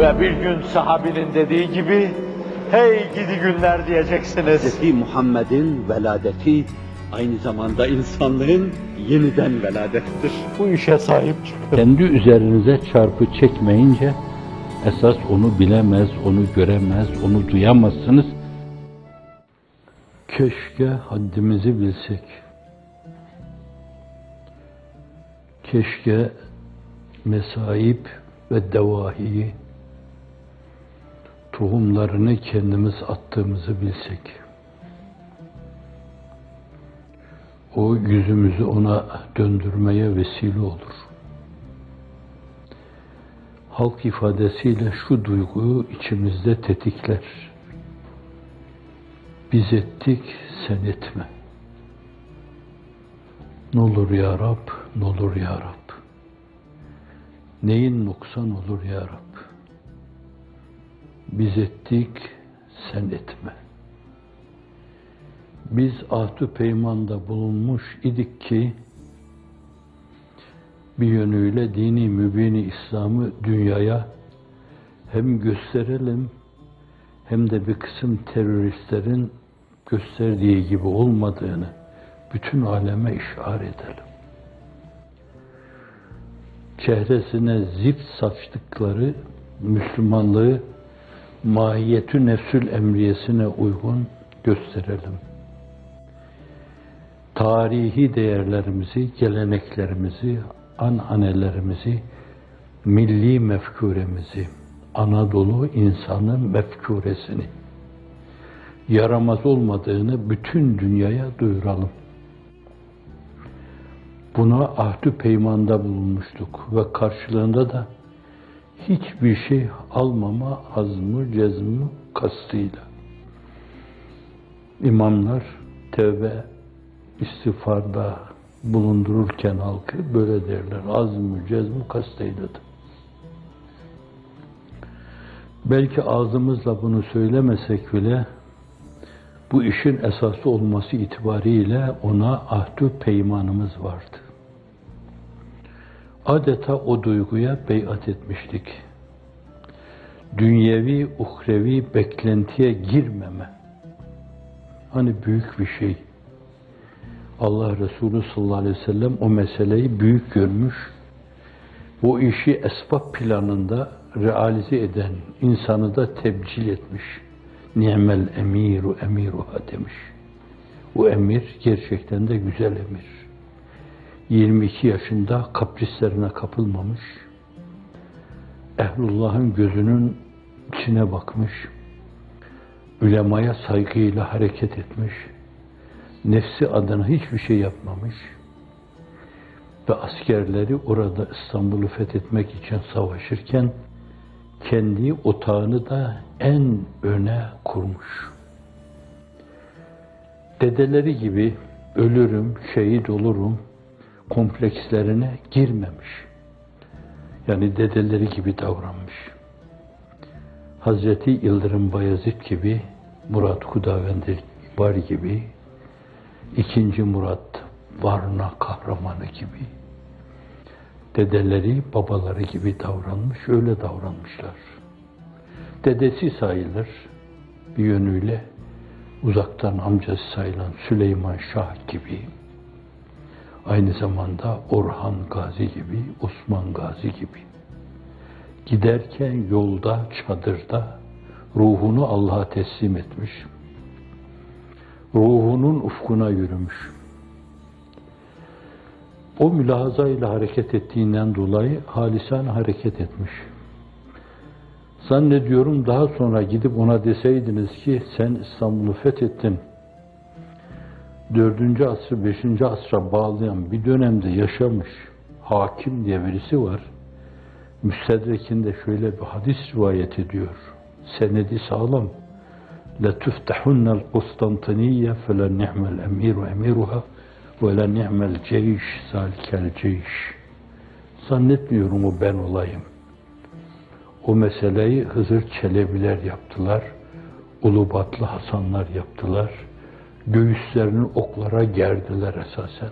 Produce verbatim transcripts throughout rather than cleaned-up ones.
Ve bir gün sahabinin dediği gibi, hey gidi günler diyeceksiniz. Hz. Muhammed'in veladeti aynı zamanda insanların yeniden veladettir. Bu işe sahip çıkın. Kendi üzerinize çarpı çekmeyince, esas onu bilemez, onu göremez, onu duyamazsınız. Keşke haddimizi bilsek. Keşke mesaip ve devahiyi, tohumlarını kendimiz attığımızı bilsek. O yüzümüzü ona döndürmeye vesile olur. Halk ifadesiyle şu duyguyu içimizde tetikler. Biz ettik, sen etme. N'olur ya Rab, n'olur ya Rab. Neyin noksan olur ya Rab. Biz ettik, sen etme. Biz ahd-ı peymanda bulunmuş idik ki, bir yönüyle dini mübini İslam'ı dünyaya hem gösterelim, hem de bir kısım teröristlerin gösterdiği gibi olmadığını bütün aleme işaret edelim. Çehresine zift saçtıkları Müslümanlığı mahiyeti nefsül emriyesine uygun gösterelim. Tarihi değerlerimizi, geleneklerimizi, ananelerimizi, milli mefkuremizi, Anadolu insanın mefkuresini, yaramaz olmadığını bütün dünyaya duyuralım. Buna ahd-ı peymanda bulunmuştuk ve karşılığında da hiçbir şey almama azmı, cezmi, kastıyla. İmamlar tevbe, istiğfarda bulundururken halkı böyle derler. Azmü, cezmü, kasteyledim. Belki ağzımızla bunu söylemesek bile bu işin esası olması itibariyle ona ahd-ü peymanımız vardı. Adeta o duyguya beyat etmiştik. Dünyevi, uhrevi beklentiye girmeme. Hani büyük bir şey. Allah Resulü sallallahu aleyhi ve sellem o meseleyi büyük görmüş. Bu işi esbab planında realize eden insanı da tebcil etmiş. Ni'mel emiru emiruha demiş. Bu emir gerçekten de güzel emir. yirmi iki yaşında kaprislerine kapılmamış. Ehlullah'ın gözünün içine bakmış. Ülemaya saygıyla hareket etmiş. Nefsi adına hiçbir şey yapmamış ve askerleri orada İstanbul'u fethetmek için savaşırken kendi otağını da en öne kurmuş. Dedeleri gibi ölürüm, şehit olurum komplekslerine girmemiş. Yani dedeleri gibi davranmış. Hazreti Yıldırım Bayezid gibi, Murat Kudavendi var gibi, İkinci Murat Varna kahramanı gibi, dedeleri babaları gibi davranmış, öyle davranmışlar. Dedesi sayılır, bir yönüyle uzaktan amcası sayılan Süleyman Şah gibi, aynı zamanda Orhan Gazi gibi, Osman Gazi gibi. Giderken yolda, çadırda ruhunu Allah'a teslim etmiş. Ruhunun ufkuna yürümüş. O mülahazayla hareket ettiğinden dolayı halisan hareket etmiş. Zannediyorum daha sonra gidip ona deseydiniz ki sen İstanbul'u fethettin. dördüncü asrı beşinci asra bağlayan bir dönemde yaşamış Hakim diye birisi var. Müstedrek'inde şöyle bir hadis rivayet ediyor. Senedi sağlam. لَتُفْتَحُنَّ الْقُسْطَنْطَنِيَّ فَلَا نِعْمَ الْاَمِيرُ اَمِيرُهَا وَلَا نِعْمَ الْجَيْشِ سَالْكَ الْجَيْشِ Zannetmiyorum o ben olayım. O meseleyi Hızır Çelebiler yaptılar, Ulubatlı Hasanlar yaptılar, göğüslerini oklara gerdiler esasen.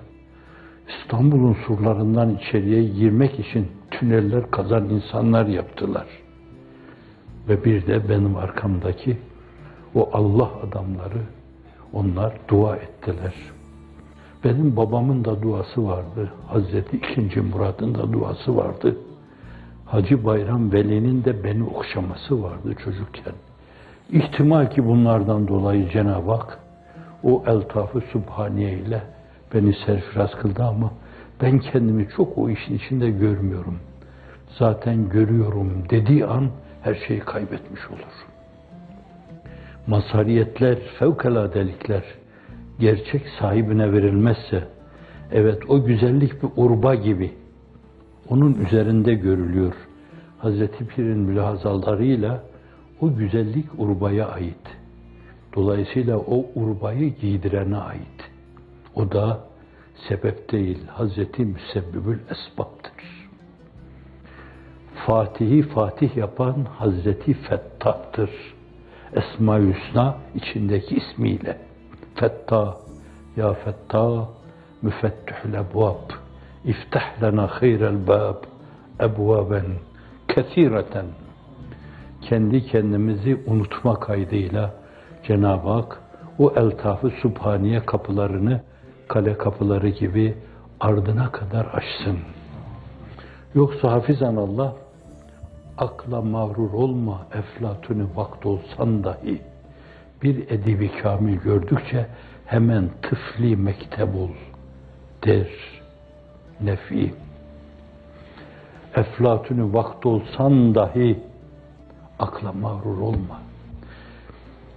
İstanbul'un surlarından içeriye girmek için tüneller kazan insanlar yaptılar. Ve bir de benim arkamdaki o Allah adamları, onlar dua ettiler. Benim babamın da duası vardı. Hazreti İkinci Murad'ın da duası vardı. Hacı Bayram Veli'nin de beni okşaması vardı çocukken. İhtimal ki bunlardan dolayı Cenab-ı Hak o eltaf-ı Sübhaniye ile beni serfiraz kıldı ama ben kendimi çok o işin içinde görmüyorum. Zaten görüyorum dediği an her şeyi kaybetmiş olur. Mazhariyetler, fevkaladelikler gerçek sahibine verilmezse, evet o güzellik bir urba gibi onun üzerinde görülüyor. Hazreti Pir'in mülahazalarıyla o güzellik urbaya ait. Dolayısıyla o urbayı giydirene ait. O da sebep değil, Hazreti Müsebbibül Esbab'tır. Fatih'i Fatih yapan Hazreti Fettah'tır. Esma-i Hüsna içindeki ismiyle. Fettah, ya Fettah, müfettihul ebvab, iftah lana hayrel bab, ebvaben, kesireten. Kendi kendimizi unutma kaydıyla Cenab-ı Hak o eltaf-ı Sübhaniye kapılarını kale kapıları gibi ardına kadar açsın. Yoksa hafizanallah, akla mağrur olma, Eflatun-i vakt olsan dahi, bir edebi kamil gördükçe hemen tıfli mekteb ol der Nefi. Eflatun-i vakt olsan dahi akla mağrur olma.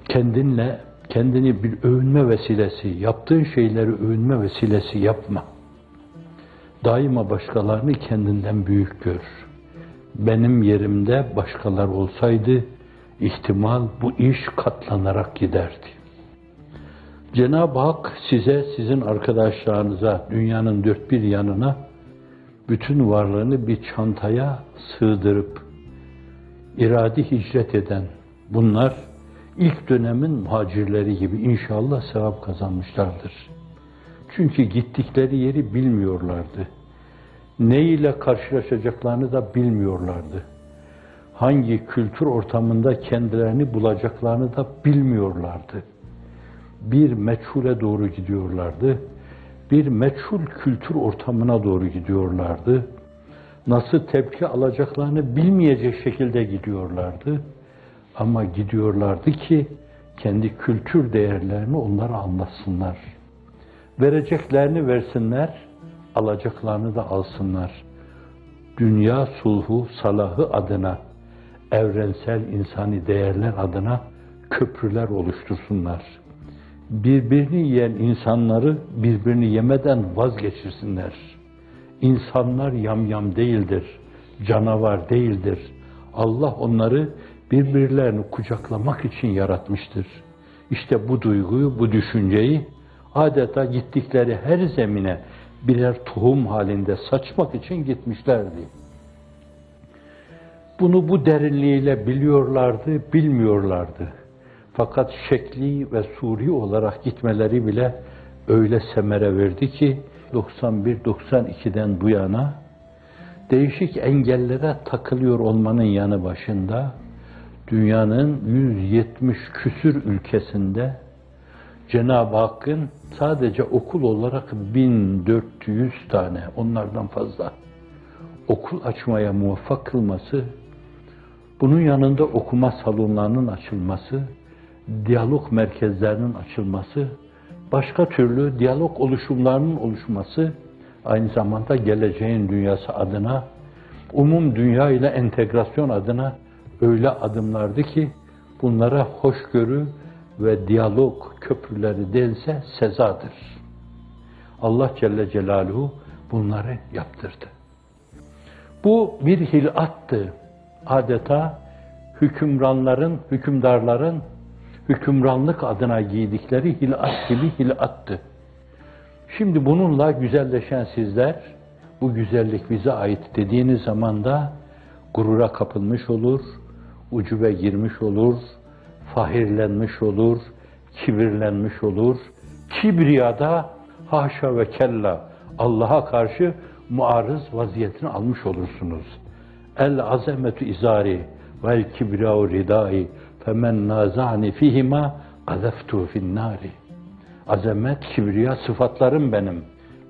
Kendinle kendini bir övünme vesilesi, yaptığın şeyleri övünme vesilesi yapma. Daima başkalarını kendinden büyük gör. Benim yerimde başkalar olsaydı, ihtimal bu iş katlanarak giderdi. Cenab-ı Hak size, sizin arkadaşlarınıza, dünyanın dört bir yanına bütün varlığını bir çantaya sığdırıp iradi hicret eden, bunlar ilk dönemin muhacirleri gibi inşallah sevap kazanmışlardır. Çünkü gittikleri yeri bilmiyorlardı. Ne ile karşılaşacaklarını da bilmiyorlardı. Hangi kültür ortamında kendilerini bulacaklarını da bilmiyorlardı. Bir meçhule doğru gidiyorlardı. Bir meçhul kültür ortamına doğru gidiyorlardı. Nasıl tepki alacaklarını bilmeyecek şekilde gidiyorlardı. Ama gidiyorlardı ki kendi kültür değerlerini onlara anlatsınlar. Vereceklerini versinler, alacaklarını da alsınlar. Dünya sulhu, salahı adına, evrensel insani değerler adına köprüler oluştursunlar. Birbirini yiyen insanları birbirini yemeden vazgeçirsinler. İnsanlar yamyam değildir, canavar değildir. Allah onları birbirlerini kucaklamak için yaratmıştır. İşte bu duyguyu, bu düşünceyi adeta gittikleri her zemine birer tohum halinde saçmak için gitmişlerdi. Bunu bu derinliğiyle biliyorlardı, bilmiyorlardı. Fakat şekli ve suri olarak gitmeleri bile öyle semere verdi ki doksan bir doksan iki'den bu yana değişik engellere takılıyor olmanın yanı başında dünyanın yüz yetmiş küsür ülkesinde Cenab-ı Hakk'ın sadece okul olarak bin dört yüz tane, onlardan fazla okul açmaya muvaffak kılması, bunun yanında okuma salonlarının açılması, diyalog merkezlerinin açılması, başka türlü diyalog oluşumlarının oluşması, aynı zamanda geleceğin dünyası adına, umum dünya ile entegrasyon adına öyle adımlardı ki bunlara hoşgörü ve diyalog köprüleri dense sezadır. Allah Celle Celaluhu bunları yaptırdı. Bu bir hilattı. Adeta hükümranların, hükümdarların hükümranlık adına giydikleri hilat gibi hilattı. Şimdi bununla güzelleşen sizler, bu güzellik bize ait dediğiniz zaman da gurura kapılmış olur, ucube girmiş olur, fahirlenmiş olur, kibirlenmiş olur. Kibriyada haşa ve kella Allah'a karşı muarız vaziyetini almış olursunuz. El azametü izari, vel kibrau ridai femen nazani fihima qazaftu fin nari. Azamet, kibriya sıfatlarım benim.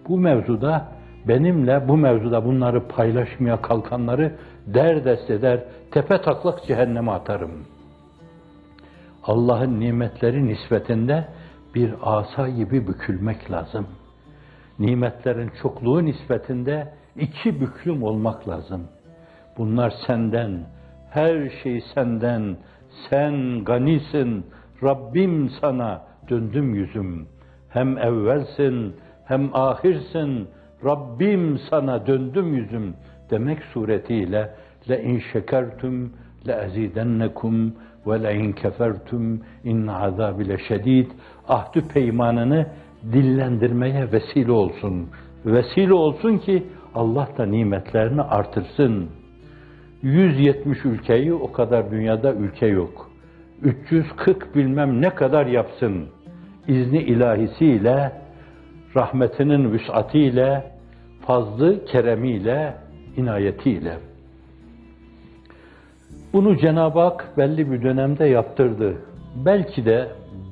Bu mevzuda benimle bu mevzuda bunları paylaşmaya kalkanları derdest eder, tepe taklak cehenneme atarım. Allah'ın nimetleri nispetinde bir asa gibi bükülmek lazım. Nimetlerin çokluğu nispetinde iki büklüm olmak lazım. Bunlar senden, her şey senden, sen ganisin, Rabbim sana döndüm yüzüm. Hem evvelsin, hem ahirsin, Rabbim sana döndüm yüzüm demek suretiyle le in şekertum le azidennekum ve le in kefertum in azabi leşedid ahdü peymanını dillendirmeye vesile olsun. Vesile olsun ki Allah da nimetlerini artırsın. yüz yetmiş ülkeyi, o kadar dünyada ülke yok. üç yüz kırk bilmem ne kadar yapsın. İzni ilahisiyle, rahmetinin vüs'atiyle, fazlı keremiyle, inayetiyle. Bunu Cenab-ı Hak belli bir dönemde yaptırdı. Belki de,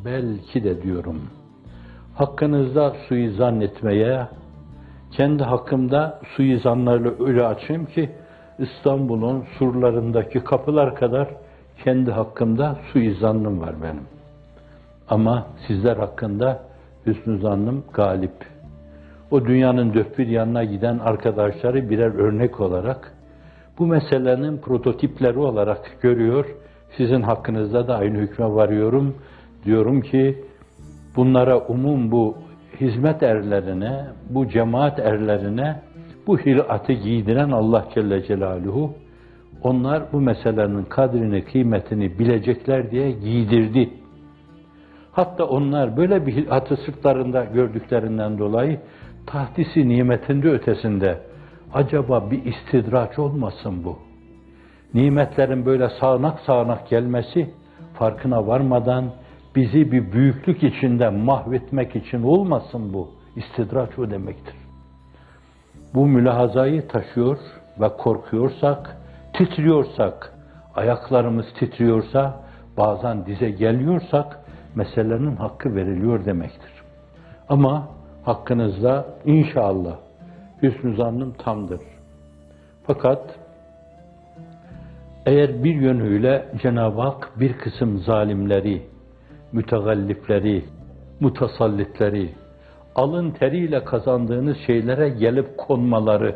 belki de diyorum, hakkınızda suizan etmeye, kendi hakkımda suizanlarla öyle açayım ki, İstanbul'un surlarındaki kapılar kadar kendi hakkımda suizanım var benim. Ama sizler hakkında hüsnü zannım galip. O dünyanın dört bir yanına giden arkadaşları birer örnek olarak, bu meselenin prototipleri olarak görüyor, sizin hakkınızda da aynı hükme varıyorum. Diyorum ki, bunlara umum bu hizmet erlerine, bu cemaat erlerine, bu hilatı giydiren Allah Celle Celaluhu, onlar bu meselenin kadrini, kıymetini bilecekler diye giydirdi. Hatta onlar böyle bir hilatı sırtlarında gördüklerinden dolayı tahtisi nimetinde ötesinde acaba bir istidraç olmasın bu? Nimetlerin böyle sağanak sağanak gelmesi farkına varmadan bizi bir büyüklük içinde mahvetmek için olmasın bu? İstidraç o demektir. Bu mülahazayı taşıyor ve korkuyorsak, titriyorsak, ayaklarımız titriyorsa, bazen dize geliyorsak, meselenin hakkı veriliyor demektir. Ama hakkınızda inşallah hüsnü zannım tamdır. Fakat eğer bir yönüyle Cenab-ı Hak bir kısım zalimleri, mütegallipleri, mutasallitleri, alın teriyle kazandığınız şeylere gelip konmaları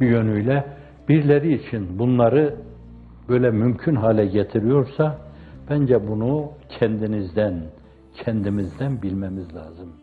bir yönüyle birileri için bunları böyle mümkün hale getiriyorsa, bence bunu kendinizden, kendimizden bilmemiz lazım.